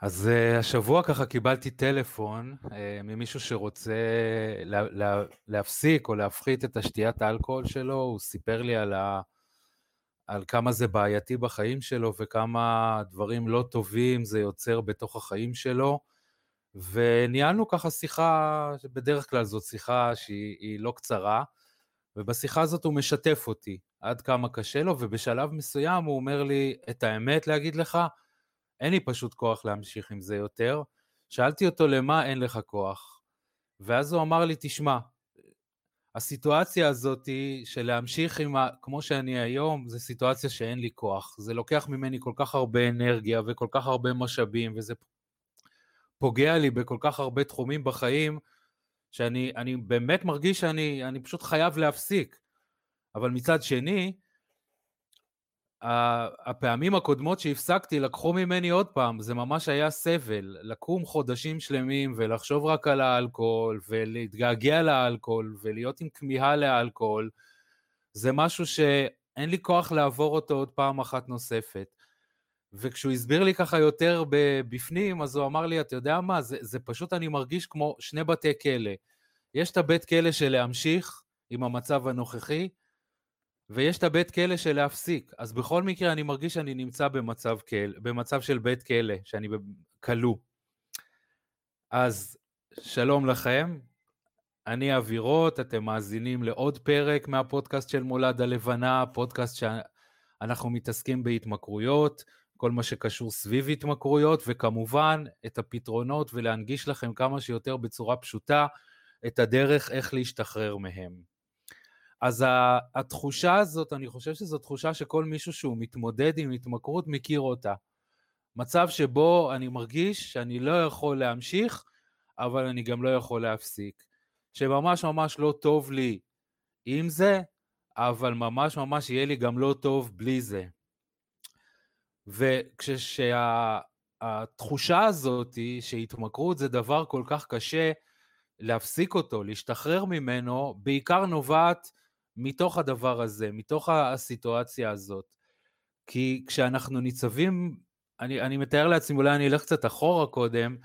אז השבוע ככה קיבלתי טלפון ממישהו שרוצה להפסיק או להפחית את השתיית האלכוהול שלו. הוא סיפר לי על כמה זה בעייתי בחיים שלו וכמה דברים לא טובים זה יוצר בתוך החיים שלו, וניהלנו ככה שיחה, בדרך כלל זאת שיחה שהיא לא קצרה, ובשיחה הזאת הוא משתף אותי עד כמה קשה לו, ובשלב מסוים הוא אומר לי, את האמת להגיד לך, אין לי פשוט כוח להמשיך עם זה יותר. שאלתי אותו, למה אין לך כוח? ואז הוא אמר לי, תשמע, הסיטואציה הזאת של להמשיך עם כמו שאני היום, זה סיטואציה שאין לי כוח. זה לוקח ממני כל כך הרבה אנרגיה וכל כך הרבה משאבים, וזה פוגע לי בכל כך הרבה תחומים בחיים, שאני באמת מרגיש שאני פשוט חייב להפסיק. אבל מצד שני, הפעמים הקודמות שהפסקתי לקחו ממני עוד פעם, זה ממש היה סבל, לקום חודשים שלמים ולחשוב רק על האלכוהול ולהתגעגע לאלכוהול ולהיות עם כמיהה לאלכוהול. זה משהו שאין לי כוח לעבור אותו עוד פעם אחת נוספת. וכשהוא הסביר לי ככה יותר בפנים, אז הוא אמר לי, אתה יודע מה, זה פשוט אני מרגיש כמו שני בתי כלא. יש את הבית כלא של להמשיך עם המצב הנוכחי, ויש את הבית כלא של להפסיק. אז בכל מקרה אני מרגיש שאני נמצא במצב של בית כלא, שאני כלוא. אז שלום לכם, אני אבירות, אתם מאזינים לעוד פרק מהפודקאסט של מולד הלבנה, פודקאסט שאנחנו מתעסקים בהתמכרויות, כל מה שקשור סביב התמכרויות, וכמובן את הפתרונות ולהנגיש לכם כמה שיותר בצורה פשוטה, את הדרך איך להשתחרר מהם. אז התחושה הזאת, אני חושב שזו תחושה שכל מישהו שהוא מתמודד עם התמכרות מכיר אותה. מצב שבו אני מרגיש שאני לא יכול להמשיך, אבל אני גם לא יכול להפסיק. שממש ממש לא טוב לי עם זה, אבל ממש ממש יהיה לי גם לא טוב בלי זה. וכשהתחושה הזאת היא שהתמכרות זה דבר כל כך קשה, להפסיק אותו, להשתחרר ממנו, בעיקר נובעת מתוך הדבר הזה, מתוך הסיטואציה הזאת. כי כשאנחנו ניצבים, אני מתאר לעצמי, אולי אני אלך קצת אחורה קודם,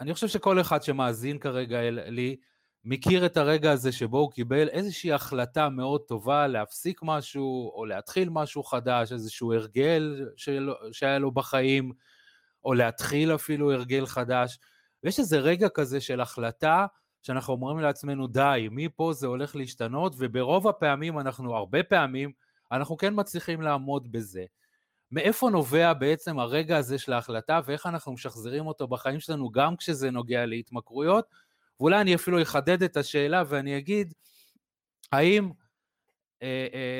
אני חושב שכל אחד שמאזין כרגע לי, מכיר את הרגע הזה שבו הוא קיבל איזושהי החלטה מאוד טובה, להפסיק משהו, או להתחיל משהו חדש, איזשהו הרגל שהיה לו בחיים, או להתחיל אפילו הרגל חדש, ויש איזה רגע כזה של החלטה, שאנחנו אומרים לעצמנו, די, מפה זה הולך להשתנות, וברוב הפעמים, הרבה פעמים, אנחנו כן מצליחים לעמוד בזה. מאיפה נובע בעצם הרגע הזה של ההחלטה, ואיך אנחנו משחזרים אותו בחיים שלנו, גם כשזה נוגע להתמכרויות? ואולי אני אפילו אחדד את השאלה, ואני אגיד,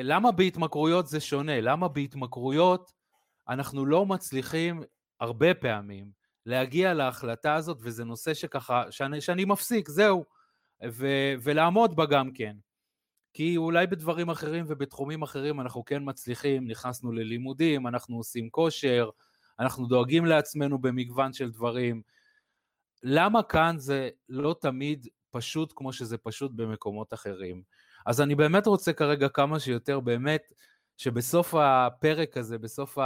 למה בהתמכרויות זה שונה? למה בהתמכרויות אנחנו לא מצליחים הרבה פעמים, להגיע להחלטה הזאת, וזה נושא שככה, שאני מפסיק, זהו, ולעמוד בה גם כן, כי אולי בדברים אחרים ובתחומים אחרים אנחנו כן מצליחים, נכנסנו ללימודים, אנחנו עושים כושר, אנחנו דואגים לעצמנו במגוון של דברים, למה כאן זה לא תמיד פשוט כמו שזה פשוט במקומות אחרים? אז אני באמת רוצה כרגע כמה שיותר באמת, שבסוף הפרק הזה, בסוף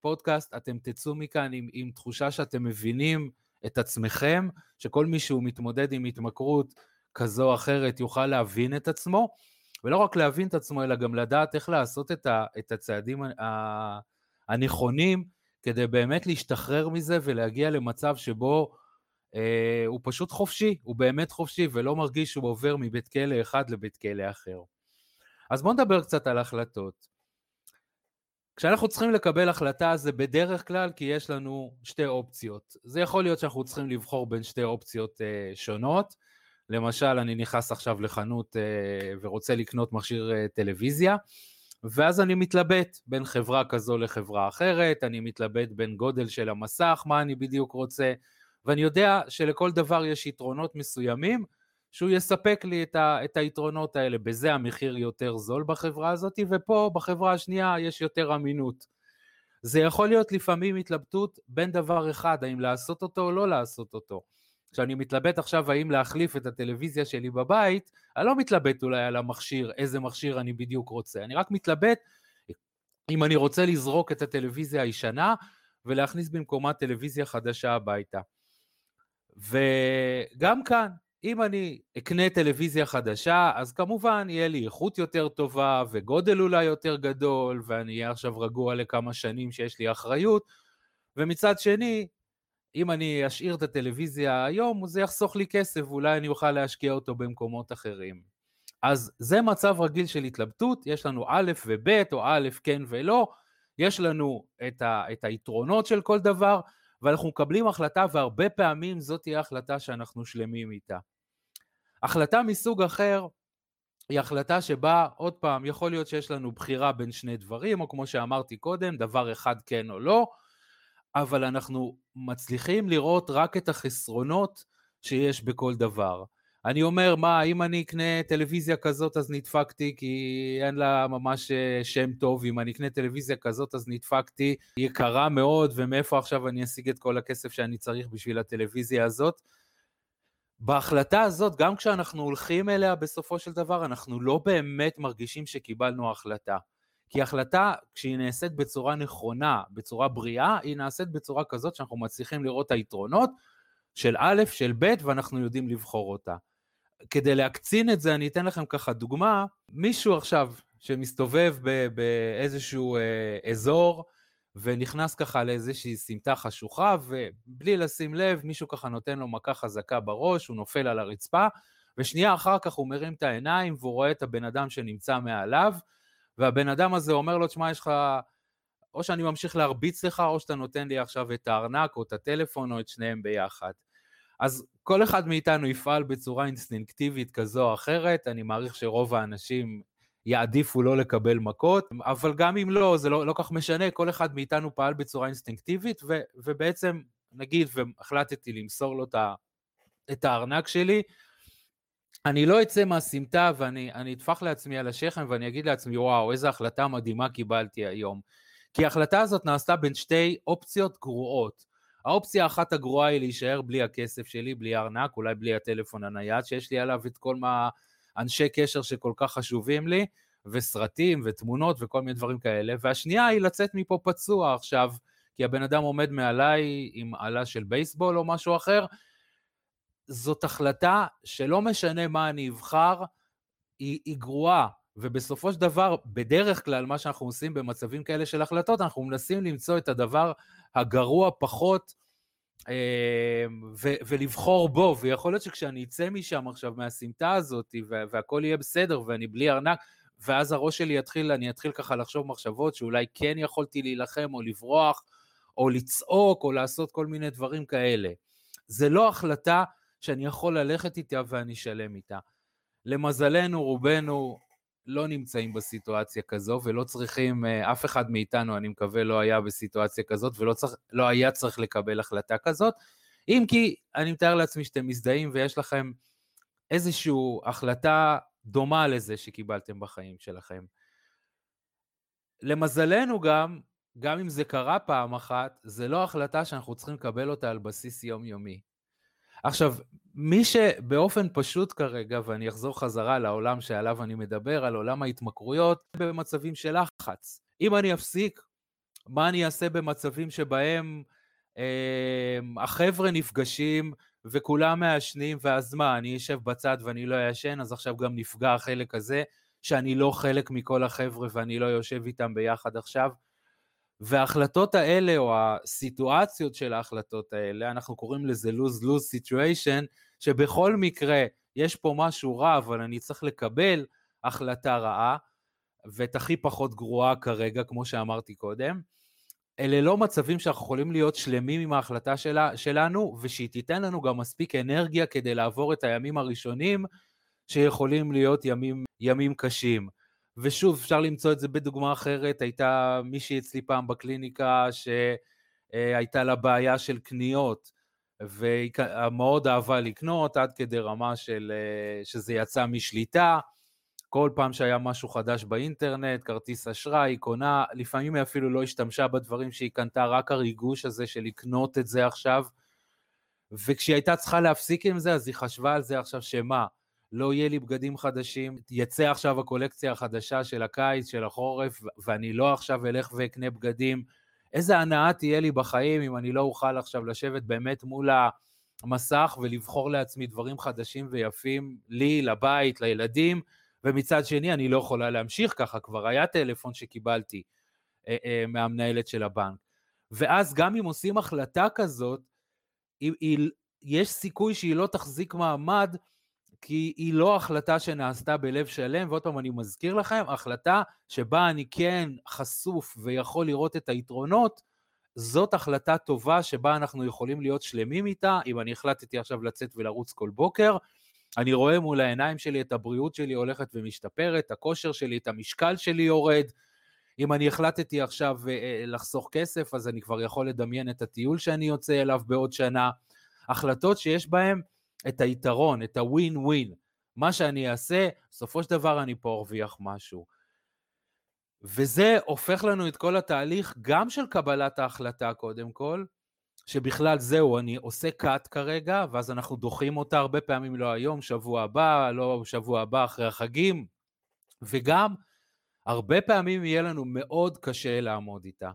פודקאסט, אתם תצאו מכאן עם תחושה שאתם מבינים את עצמכם, שכל מי שהוא מתמודד עם התמכרות כזו או אחרת יוכל להבין את עצמו, ולא רק להבין את עצמו, אלא גם לדעת איך לעשות את הצעדים הנכונים, כדי באמת להשתחרר מזה ולהגיע למצב שבו הוא פשוט חופשי, הוא באמת חופשי, ולא מרגיש שהוא עובר מבית כלא אחד לבית כלא אחר. אז בואו נדבר קצת על החלטות. כשאנחנו צריכים לקבל החלטה, זה בדרך כלל כי יש לנו שתי אופציות. זה יכול להיות שאנחנו צריכים לבחור בין שתי אופציות שונות. למשל, אני נכנס עכשיו לחנות ורוצה לקנות מכשיר טלוויזיה, ואז אני מתלבט בין חברה כזו לחברה אחרת, אני מתלבט בין גודל של המסך, מה אני בדיוק רוצה, ואני יודע שלכל דבר יש יתרונות מסוימים, שהוא יספק לי את היתרונות האלה, בזה המחיר יותר זול בחברה הזאת, ופה בחברה השנייה יש יותר אמינות. זה יכול להיות לפעמים התלבטות בין דבר אחד, האם לעשות אותו או לא לעשות אותו. כשאני מתלבט עכשיו האם להחליף את הטלוויזיה שלי בבית, אני לא מתלבט אולי על המכשיר, איזה מכשיר אני בדיוק רוצה, אני רק מתלבט אם אני רוצה לזרוק את הטלוויזיה הישנה, ולהכניס במקומה טלוויזיה חדשה הביתה. וגם כאן, אם אני אקנה טלוויזיה חדשה, אז כמובן יהיה לי איכות יותר טובה, וגודל אולי יותר גדול, ואני אהיה עכשיו רגוע לכמה שנים שיש לי אחריות, ומצד שני, אם אני אשאיר את הטלוויזיה היום, זה יחסוך לי כסף, ואולי אני אוכל להשקיע אותו במקומות אחרים. אז זה מצב רגיל של התלבטות, יש לנו א' וב' או א' כן ולא, יש לנו את היתרונות של כל דבר, ואנחנו מקבלים החלטה, והרבה פעמים זאת תהיה החלטה שאנחנו שלמים איתה. החלטה מסוג אחר, היא החלטה שבה, עוד פעם, יכול להיות שיש לנו בחירה בין שני דברים, או כמו שאמרתי קודם, דבר אחד כן או לא, אבל אנחנו מצליחים לראות רק את החסרונות שיש בכל דבר. אני אומר, אם אני אקנה טלוויזיה כזאת, אז נדפקתי, כי אין לה ממש שם טוב, אם אני אקנה טלוויזיה כזאת, אז נדפקתי, היא יקרה מאוד, ומאיפה עכשיו אני אשיג את כל הכסף שאני צריך בשביל הטלוויזיה הזאת? בהחלטה הזאת, גם כשאנחנו הולכים אליה בסופו של דבר, אנחנו לא באמת מרגישים שקיבלנו החלטה. כי החלטה, כשהיא נעשית בצורה נכונה, בצורה בריאה, היא נעשית בצורה כזאת שאנחנו מצליחים לראות היתרונות של א', של ב', ואנחנו יודעים לבחור אותה. כדי להקצין את זה, אני אתן לכם ככה דוגמה, מישהו עכשיו שמסתובב באיזשהו אזור, ונכנס ככה לאיזושהי סמטה חשוכה, ובלי לשים לב, מישהו ככה נותן לו מכה חזקה בראש, הוא נופל על הרצפה, ושנייה אחר כך הוא מרים את העיניים, והוא רואה את הבן אדם שנמצא מעליו, והבן אדם הזה אומר לו, תשמע, יש לך, או שאני ממשיך להרביץ לך, או שאתה נותן לי עכשיו את הארנק, או את הטלפון, או את שניהם ביחד. אז כל אחד מאיתנו יפעל בצורה אינסטינקטיבית כזו או אחרת, אני מעריך שרוב האנשים יעדיפו לא לקבל מכות, אבל גם אם לא, זה לא כך משנה, כל אחד מאיתנו פעל בצורה אינסטינקטיבית, ובעצם, נגיד, והחלטתי למסור לו את הארנק שלי, אני לא אצא מהסמטה ואני אתפח לעצמי על השכם ואני אגיד לעצמי, וואו, איזו החלטה מדהימה קיבלתי היום. כי ההחלטה הזאת נעשתה בין שתי אופציות גרועות. האופציה האחת הגרועה היא להישאר בלי הכסף שלי, בלי ארנק, אולי בלי הטלפון הנייד, שיש לי עליו את כל אנשי קשר שכל כך חשובים לי, וסרטים ותמונות וכל מיני דברים כאלה. והשנייה היא לצאת מפה פצוע עכשיו, כי הבן אדם עומד מעליי עם עלה של בייסבול או משהו אחר, זאת החלטה שלא משנה מה אני אבחר, היא גרועה, ובסופו של דבר, בדרך כלל מה שאנחנו עושים במצבים כאלה של החלטות, אנחנו מנסים למצוא את הדבר הגרוע פחות, ולבחור בו, ויכול להיות שכשאני אצא משם עכשיו מהסמטה הזאת, והכל יהיה בסדר, ואני בלי ארנק, ואז הראש שלי יתחיל, אני אתחיל ככה לחשוב מחשבות, שאולי כן יכולתי להילחם, או לברוח, או לצעוק, או לעשות כל מיני דברים כאלה. זה לא החלטה, שאני יכול ללכת איתה ואני שלם איתה. למזלנו, רובנו לא נמצאים בסיטואציה כזו, ולא צריכים, אף אחד מאיתנו, אני מקווה, לא היה בסיטואציה כזאת, ולא היה צריך לקבל החלטה כזאת, אם כי אני מתאר לעצמי שאתם מזדהים, ויש לכם איזושהי החלטה דומה לזה שקיבלתם בחיים שלכם. למזלנו גם אם זה קרה פעם אחת, זה לא החלטה שאנחנו צריכים לקבל אותה על בסיס יומיומי. עכשיו, מי שבאופן פשוט כרגע, ואני אחזור חזרה לעולם שעליו אני מדבר, על עולם ההתמכרויות, במצבים של לחץ. אם אני אפסיק, מה אני אעשה במצבים שבהם החבר'ה נפגשים וכולם מעשנים, ואז מה, אני אשב בצד ואני לא אשן, אז עכשיו גם נפגע החלק הזה, שאני לא חלק מכל החבר'ה ואני לא יושב איתם ביחד עכשיו. וההחלטות האלה, או הסיטואציות של ההחלטות האלה, אנחנו קוראים לזה lose-lose situation, שבכל מקרה יש פה משהו רע, אבל אני צריך לקבל החלטה רעה, ואת הכי פחות גרועה כרגע, כמו שאמרתי קודם, אלה לא מצבים שאנחנו יכולים להיות שלמים עם ההחלטה שלנו, ושהיא תיתן לנו גם מספיק אנרגיה, כדי לעבור את הימים הראשונים, שיכולים להיות ימים קשים. ושוב, אפשר למצוא את זה בדוגמה אחרת, הייתה מישהי אצלי פעם בקליניקה שהייתה לה בעיה של קניות, והיא מאוד אהבה לקנות עד כדי רמה שזה יצא משליטה, כל פעם שהיה משהו חדש באינטרנט, כרטיס אשראי, היא קונה, לפעמים היא אפילו לא השתמשה בדברים שהיא קנתה, רק הריגוש הזה של לקנות את זה עכשיו, וכשהיא הייתה צריכה להפסיק עם זה, אז היא חשבה על זה עכשיו שמה, לא יהיה לי בגדים חדשים, יצא עכשיו הקולקציה החדשה של הקיץ, של החורף, ואני לא עכשיו אלך ואקנה בגדים, איזה הנאה תהיה לי בחיים אם אני לא אוכל עכשיו לשבת באמת מול המסך ולבחור לעצמי דברים חדשים ויפים לי, לבית, לילדים, ומצד שני אני לא יכולה להמשיך ככה, כבר היה טלפון שקיבלתי מהמנהלת של הבנק. ואז גם אם עושים החלטה כזאת, יש סיכוי שהיא לא תחזיק מעמד, כי היא לא החלטה שנעשתה בלב שלם, ועוד פעם אני מזכיר לכם, החלטה שבה אני כן חשוף ויכול לראות את היתרונות, זאת החלטה טובה שבה אנחנו יכולים להיות שלמים איתה. אם אני החלטתי עכשיו לצאת ולרוץ כל בוקר, אני רואה מול העיניים שלי את הבריאות שלי הולכת ומשתפרת, הכושר שלי, את המשקל שלי יורד. אם אני החלטתי עכשיו לחסוך כסף, אז אני כבר יכול לדמיין את הטיול שאני יוצא אליו בעוד שנה. החלטות שיש בהן את היתרון, את הווין ווין, מה שאני אעשה, סופו של דבר אני פה ארוויח משהו. וזה הופך לנו את כל התהליך, גם של קבלת ההחלטה קודם כל, שבכלל זהו, אני עושה קאט כרגע, ואז אנחנו דוחים אותה הרבה פעמים, לא היום, שבוע הבא, לא שבוע הבא אחרי החגים, וגם הרבה פעמים יהיה לנו מאוד קשה לעמוד איתה.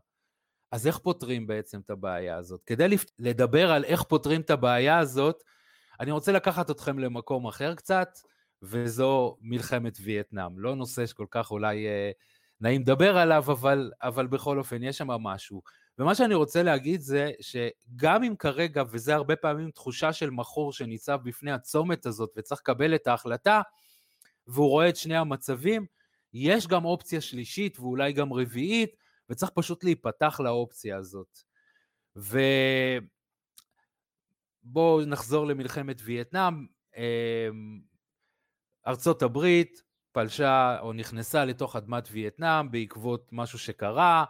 אז איך פותרים בעצם את הבעיה הזאת? כדי לדבר על איך פותרים את הבעיה הזאת, אני רוצה לקחת אתכם למקום אחר קצת, וזו מלחמת וייטנאם. לא נושא שכל כך אולי נעים לדבר עליו, אבל בכל אופן יש שם משהו. ומה שאני רוצה להגיד זה שגם אם כרגע, וזה הרבה פעמים תחושה של מחור שניצב בפני הצומת הזאת, וצריך לקבל את ההחלטה, והוא רואה את שני המצבים, יש גם אופציה שלישית ואולי גם רביעית, וצריך פשוט להיפתח לאופציה הזאת. בואו נחזור למלחמת וייטנאם. ארצות הברית פלשה או נכנסה לתוך אדמת וייטנאם בעקבות משהו שקרה,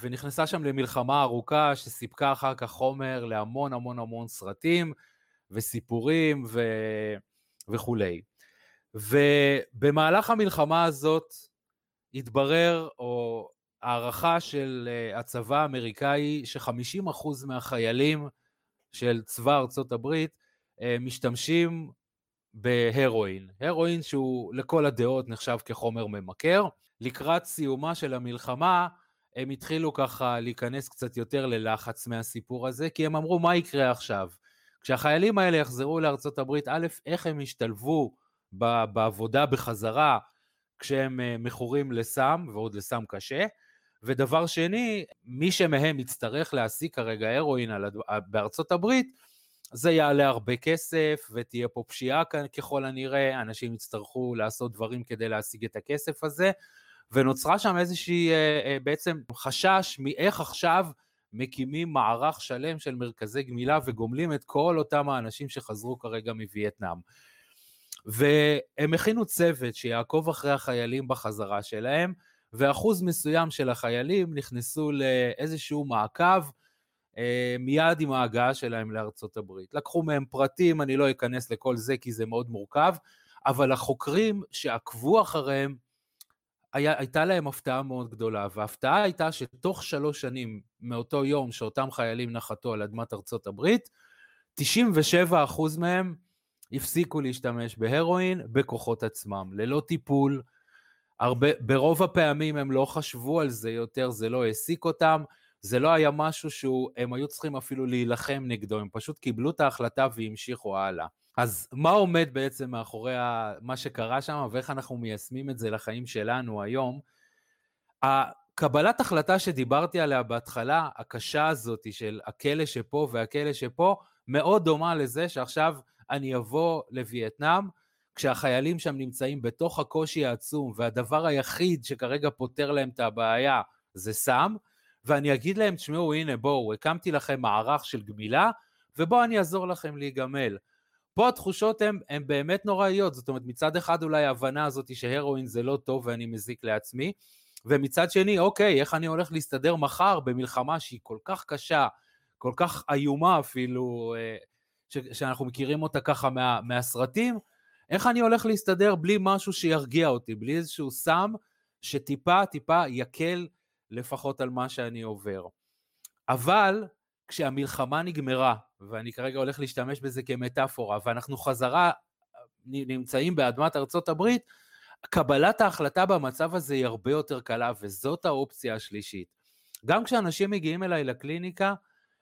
ונכנסה שם למלחמה ארוכה שסיפקה אחר כך חומר להמון המון המון סרטים וסיפורים וכו'. ובמהלך המלחמה הזאת התברר, או הערכה של הצבא האמריקאי, ש50% מהחיילים של צבא ארצות הברית משתמשים בהרואין. הרואין שהוא לכל הדעות נחשב כחומר ממכר. לקראת סיומה של המלחמה, הם התחילו ככה להיכנס קצת יותר ללחץ מהסיפור הזה, כי הם אמרו מה יקרה עכשיו. כשהחיילים האלה יחזרו לארצות הברית, א', איך הם השתלבו בעבודה בחזרה, כשהם מכורים לסם, ועוד לסם קשה, ודבר שני, מי שמהם יצטרך להשיג כרגע הרואין בארצות הברית, זה יעלה הרבה כסף, ותהיה פה פשיעה ככל הנראה, אנשים יצטרכו לעשות דברים כדי להשיג את הכסף הזה, ונוצרה שם איזושהי בעצם חשש מאיך עכשיו מקימים מערך שלם של מרכזי גמילה, וגומלים את כל אותם האנשים שחזרו כרגע מווייטנאם. והם הכינו צוות שיעקוב אחרי החיילים בחזרה שלהם, ואחוז מסוים של החיילים נכנסו לאיזשהו מעקב מיד עם ההגעה שלהם לארצות הברית. לקחו מהם פרטים, אני לא אכנס לכל זה כי זה מאוד מורכב, אבל החוקרים שעקבו אחריהם, הייתה להם הפתעה מאוד גדולה, וההפתעה הייתה שתוך 3 שנים מאותו יום שאותם חיילים נחתו על אדמת ארצות הברית, 97% מהם הפסיקו להשתמש בהרואין בכוחות עצמם, ללא טיפול. ברוב הפעמים הם לא חשבו על זה יותר, זה לא העסיק אותם, זה לא היה משהו שהם היו צריכים אפילו להילחם נגדו, הם פשוט קיבלו את ההחלטה והמשיכו הלאה. אז מה עומד בעצם מאחורי מה שקרה שם, ואיך אנחנו מיישמים את זה לחיים שלנו היום? הקבלת החלטה שדיברתי עליה בהתחלה, הקשה הזאת של הכלא שפה והכלא שפה, מאוד דומה לזה שעכשיו אני אבוא לווייטנאם, כשהחיילים שם נמצאים בתוך הקושי העצום, והדבר היחיד שכרגע פותר להם את הבעיה זה סם, ואני אגיד להם, תשמעו, הנה בואו, הקמתי לכם מערך של גמילה, ובואו אני אעזור לכם להיגמל. פה התחושות הן באמת נוראיות, זאת אומרת, מצד אחד אולי ההבנה הזאת שהרואין זה לא טוב ואני מזיק לעצמי, ומצד שני, אוקיי, איך אני הולך להסתדר מחר במלחמה שהיא כל כך קשה, כל כך איומה אפילו, שאנחנו מכירים אותה ככה מהסרטים, איך אני הולך להסתדר בלי משהו שירגיע אותי, בלי איזשהו סם שטיפה יקל לפחות על מה שאני עובר. אבל כשהמלחמה נגמרה, ואני כרגע הולך להשתמש בזה כמטאפורה, ואנחנו חזרה נמצאים באדמת ארצות הברית, קבלת ההחלטה במצב הזה היא הרבה יותר קלה, וזאת האופציה השלישית. גם כשאנשים מגיעים אליי לקליניקה,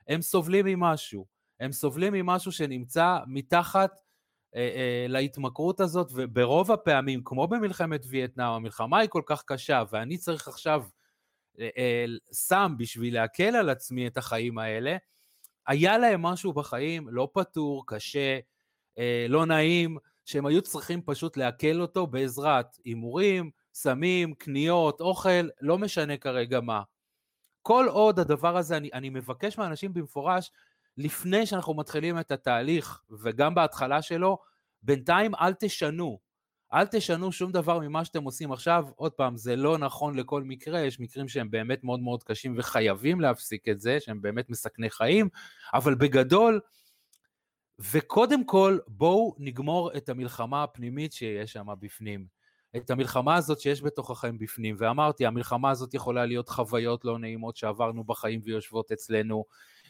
הם סובלים ממשהו, הם סובלים ממשהו שנמצא מתחת להתמכרות הזאת, וברוב הפעמים, כמו במלחמת וייטנאם, המלחמה היא כל כך קשה, ואני צריך עכשיו שם בשביל להקל על עצמי את החיים האלה, היה להם משהו בחיים, לא פתור, קשה, לא נעים, שהם היו צריכים פשוט להקל אותו בעזרת אימורים, סמים, קניות, אוכל, לא משנה כרגע מה. כל עוד הדבר הזה, אני מבקש מהאנשים במפורש, לפני שאנחנו מתחילים את התהליך, וגם בהתחלה שלו, בינתיים אל תשנו, אל תשנו שום דבר ממה שאתם עושים עכשיו, עוד פעם, זה לא נכון לכל מקרה, יש מקרים שהם באמת מאוד מאוד קשים, וחייבים להפסיק את זה, שהם באמת מסכני חיים, אבל בגדול, וקודם כל, בואו נגמור את המלחמה הפנימית שיש שם בפנים, את המלחמה הזאת שיש בתוככם בפנים, ואמרתי, המלחמה הזאת יכולה להיות חוויות לא נעימות שעברנו בחיים ויושבות אצלנו,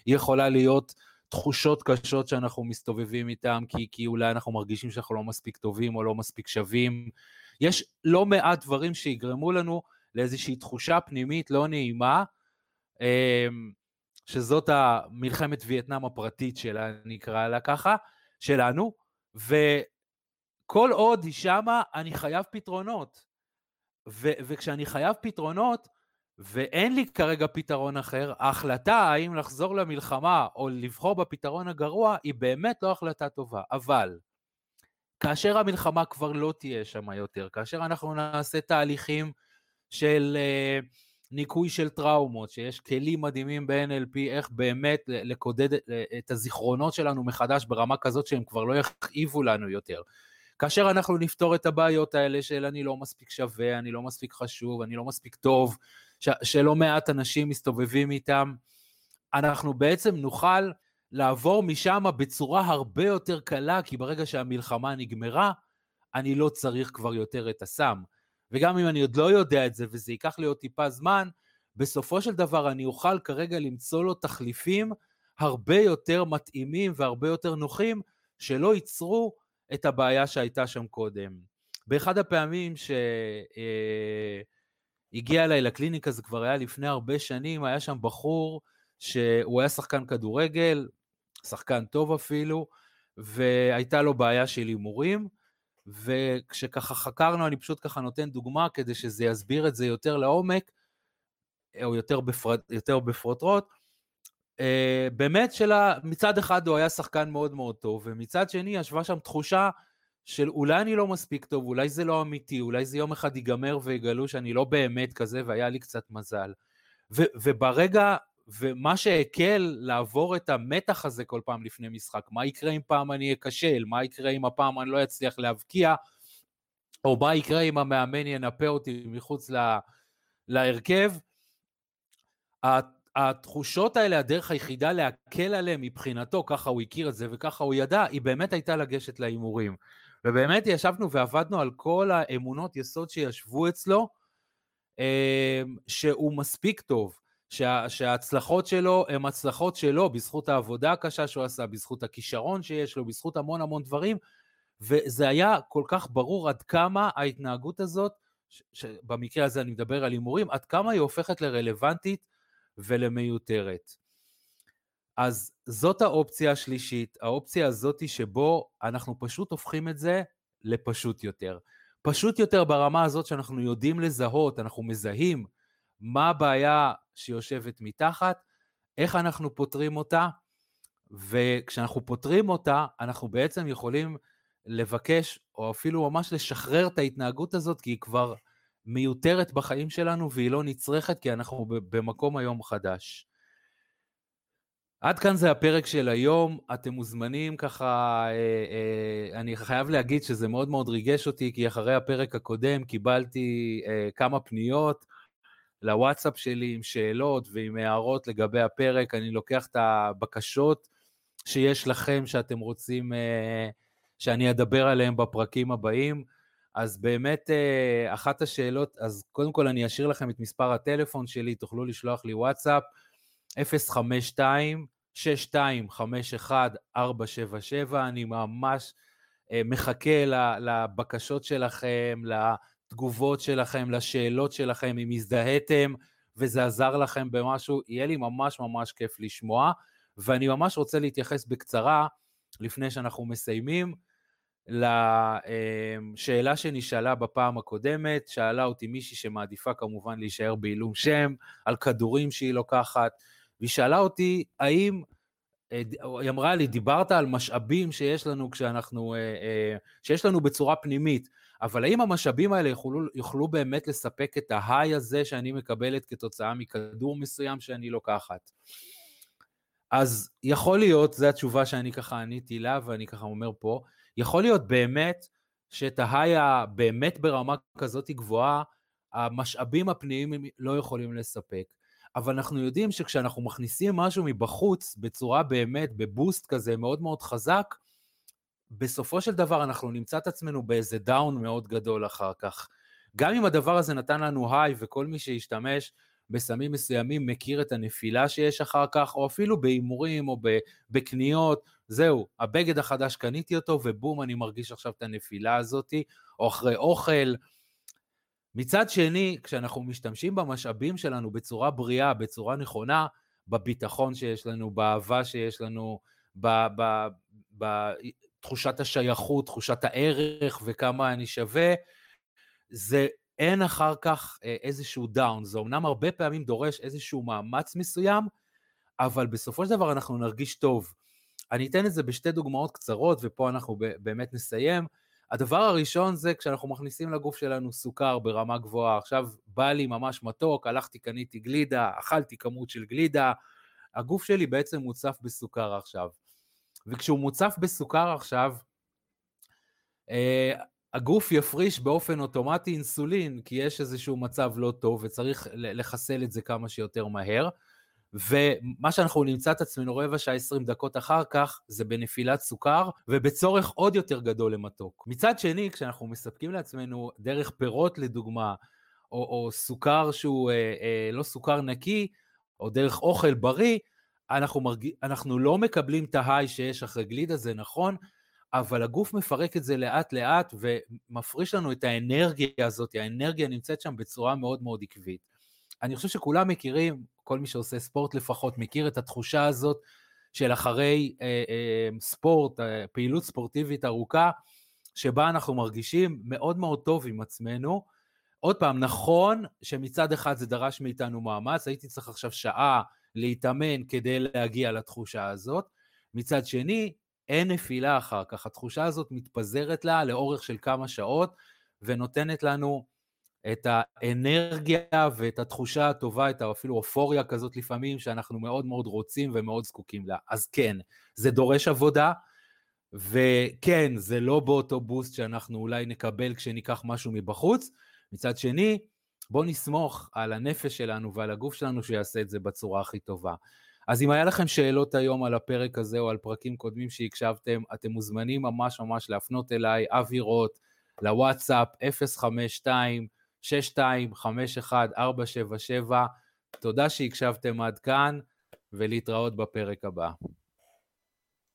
יכולה להיות תחושות קשות שאנחנו מסתובבים איתם, כי אולי אנחנו מרגישים שאנחנו לא מספיק טובים או לא מספיק שווים, יש לא מעט דברים שיגרמו לנו לאיזושהי תחושה פנימית לא נעימה, שזאת המלחמת וייטנאם הפרטית שלה, נקרא לה ככה, שלנו, וכל עוד היא שמה, אני חייב פתרונות, וכשאני חייב פתרונות, ואין לי כרגע פתרון אחר, ההחלטה האם לחזור למלחמה או לבחור בפתרון הגרוע, היא באמת לא החלטה טובה, אבל כאשר המלחמה כבר לא תהיה שם יותר, כאשר אנחנו נעשה תהליכים של ניקוי של טראומות, שיש כלים מדהימים ב-NLP, איך באמת לקודד את הזיכרונות שלנו מחדש ברמה כזאת שהם כבר לא יכאיבו לנו יותר, כאשר אנחנו נפתור את הבעיות האלה של אני לא מספיק שווה, אני לא מספיק חשוב, אני לא מספיק טוב, שלא מעט אנשים מסתובבים איתם, אנחנו בעצם נוכל לעבור משם בצורה הרבה יותר קלה, כי ברגע שהמלחמה נגמרה, אני לא צריך כבר יותר את הסם, וגם אם אני עוד לא יודע את זה, וזה ייקח לי עוד טיפה זמן, בסופו של דבר אני אוכל כרגע למצוא לו תחליפים, הרבה יותר מתאימים והרבה יותר נוחים, שלא ייצרו את הבעיה שהייתה שם קודם. באחד הפעמים ש... הגיע אליי לקליניקה, זה כבר היה לפני הרבה שנים, היה שם בחור שהוא היה שחקן כדורגל, שחקן טוב אפילו, והייתה לו בעיה של הימורים, וכשככה חקרנו, אני פשוט ככה נותן דוגמה, כדי שזה יסביר את זה יותר לעומק, או יותר בפרוטרוט, באמת מצד אחד הוא היה שחקן מאוד מאוד טוב, ומצד שני ישבה שם תחושה, של אולי אני לא מספיק טוב, אולי זה לא אמיתי, אולי זה יום אחד ייגמר ויגלו שאני לא באמת כזה, והיה לי קצת מזל. וברגע, ומה שהקל לעבור את המתח הזה כל פעם לפני משחק, מה יקרה אם פעם אני אקשל, מה יקרה אם הפעם אני לא אצליח להבקיע, או מה יקרה אם המאמן ינפה אותי מחוץ להרכב, התחושות האלה, הדרך היחידה להקל עליהם מבחינתו, ככה הוא הכיר את זה וככה הוא ידע, היא באמת הייתה לגשת להימורים. ובאמת ישבנו ועבדנו על כל האמונות יסוד שישבו אצלו, שהוא מספיק טוב, שההצלחות שלו הן הצלחות שלו, בזכות העבודה הקשה שהוא עשה, בזכות הכישרון שיש לו, בזכות המון המון דברים, וזה היה כל כך ברור עד כמה ההתנהגות הזאת, במקרה הזה אני מדבר על הימורים, עד כמה היא הופכת לרלוונטית ולמיותרת. אז זאת האופציה השלישית, האופציה הזאת היא שבו אנחנו פשוט הופכים את זה לפשוט יותר. פשוט יותר ברמה הזאת שאנחנו יודעים לזהות, אנחנו מזהים מה הבעיה שיושבת מתחת, איך אנחנו פותרים אותה, וכשאנחנו פותרים אותה, אנחנו בעצם יכולים לבקש, או אפילו ממש לשחרר את ההתנהגות הזאת, כי היא כבר מיותרת בחיים שלנו, והיא לא נצרכת, כי אנחנו במקום היום חדש. עד כאן זה הפרק של היום, אתם מוזמנים ככה, אני חייב להגיד שזה מאוד מאוד ריגש אותי, כי אחרי הפרק הקודם קיבלתי כמה פניות לוואטסאפ שלי עם שאלות ועם הערות לגבי הפרק, אני לוקח את הבקשות שיש לכם שאתם רוצים שאני אדבר עליהם בפרקים הבאים, אז באמת אחת השאלות, אז קודם כל אני אשאיר לכם את מספר הטלפון שלי, תוכלו לשלוח לי וואטסאפ, 052-6251-477, אני ממש מחכה לבקשות שלכם, לתגובות שלכם, לשאלות שלכם, אם הזדהיתם וזה עזר לכם במשהו, יהיה לי ממש ממש כיף לשמוע, ואני ממש רוצה להתייחס בקצרה, לפני שאנחנו מסיימים, לשאלה שנשאלה בפעם הקודמת, שאלה אותי מישהי שמעדיפה כמובן להישאר בעילום שם, על כדורים שהיא לוקחת, והיא שאלה אותי, האם, היא אמרה לי, דיברת על משאבים שיש לנו שיש לנו בצורה פנימית, אבל האם המשאבים האלה יוכלו באמת לספק את ההיי הזה שאני מקבלת כתוצאה מכדור מסוים שאני לוקחת? אז יכול להיות, זו התשובה שאני ככה עניתי לה, ואני ככה אומר פה, יכול להיות באמת שאת ההיי באמת ברמה כזאת גבוהה, המשאבים הפנימיים לא יכולים לספק. אבל אנחנו יודעים שכשאנחנו מכניסים משהו מבחוץ, בצורה באמת, בבוסט כזה מאוד מאוד חזק, בסופו של דבר אנחנו נמצא את עצמנו באיזה דאון מאוד גדול אחר כך. גם אם הדבר הזה נתן לנו היי, וכל מי שהשתמש בסמים מסוימים מכיר את הנפילה שיש אחר כך, או אפילו באימורים או בקניות, זהו, הבגד החדש קניתי אותו, ובום, אני מרגיש עכשיו את הנפילה הזאת, או אחרי אוכל. מצד שני, כשאנחנו משתמשים במשאבים שלנו בצורה בריאה, בצורה נכונה, בביטחון שיש לנו, באהבה שיש לנו, תחושת השייכות, תחושת הערך וכמה אני שווה, זה אין אחר כך איזשהו דאון. זה אומנם הרבה פעמים דורש איזשהו מאמץ מסוים, אבל בסופו של דבר אנחנו נרגיש טוב. אני אתן את זה בשתי דוגמאות קצרות, ופה אנחנו באמת נסיים. הדבר הראשון זה כשאנחנו מכניסים לגוף שלנו סוכר ברמה גבוהה. עכשיו בא לי ממש מתוק, הלכתי קניתי גלידה, אכלתי כמות של גלידה, הגוף שלי בעצם מוצף בסוכר עכשיו. וכשהוא מוצף בסוכר עכשיו, הגוף יפריש באופן אוטומטי אינסולין, כי יש איזשהו מצב לא טוב, וצריך לחסל את זה כמה שיותר מהר, ומה שאנחנו נמצא את עצמנו רבע שעה 20 דקות אחר כך, זה בנפילת סוכר, ובצורך עוד יותר גדול למתוק. מצד שני, כשאנחנו מספקים לעצמנו דרך פירות לדוגמה, או סוכר שהוא לא סוכר נקי, או דרך אוכל בריא, אנחנו לא מקבלים את ההיי שיש אחרי גלידה, זה נכון, אבל הגוף מפרק את זה לאט לאט, ומפריש לנו את האנרגיה הזאת, האנרגיה נמצאת שם בצורה מאוד מאוד עקבית. אני חושב שכולם מכירים, כל מי שעושה ספורט לפחות, מכיר את התחושה הזאת, של אחרי ספורט, פעילות ספורטיבית ארוכה, שבה אנחנו מרגישים מאוד מאוד טוב עם עצמנו. עוד פעם, נכון שמצד אחד זה דרש מאיתנו מאמץ, הייתי צריך עכשיו שעה, להתאמן כדי להגיע לתחושה הזאת, מצד שני, אין נפילה אחר כך, התחושה הזאת מתפזרת לה לאורך של כמה שעות, ונותנת לנו את האנרגיה ואת התחושה הטובה, את אפילו אופוריה כזאת לפעמים, שאנחנו מאוד מאוד רוצים ומאוד זקוקים לה, אז כן, זה דורש עבודה, וכן, זה לא באותו בוסט שאנחנו אולי נקבל כשניקח משהו מבחוץ, מצד שני, בואו נסמוך על הנפש שלנו ועל הגוף שלנו שיעשה את זה בצורה הכי טובה. אז אם היה לכם שאלות היום על הפרק הזה או על פרקים קודמים שהקשבתם, אתם מוזמנים ממש ממש להפנות אליי, אווירות, לוואטסאפ 052-6251-477, תודה שהקשבתם עד כאן ולהתראות בפרק הבא.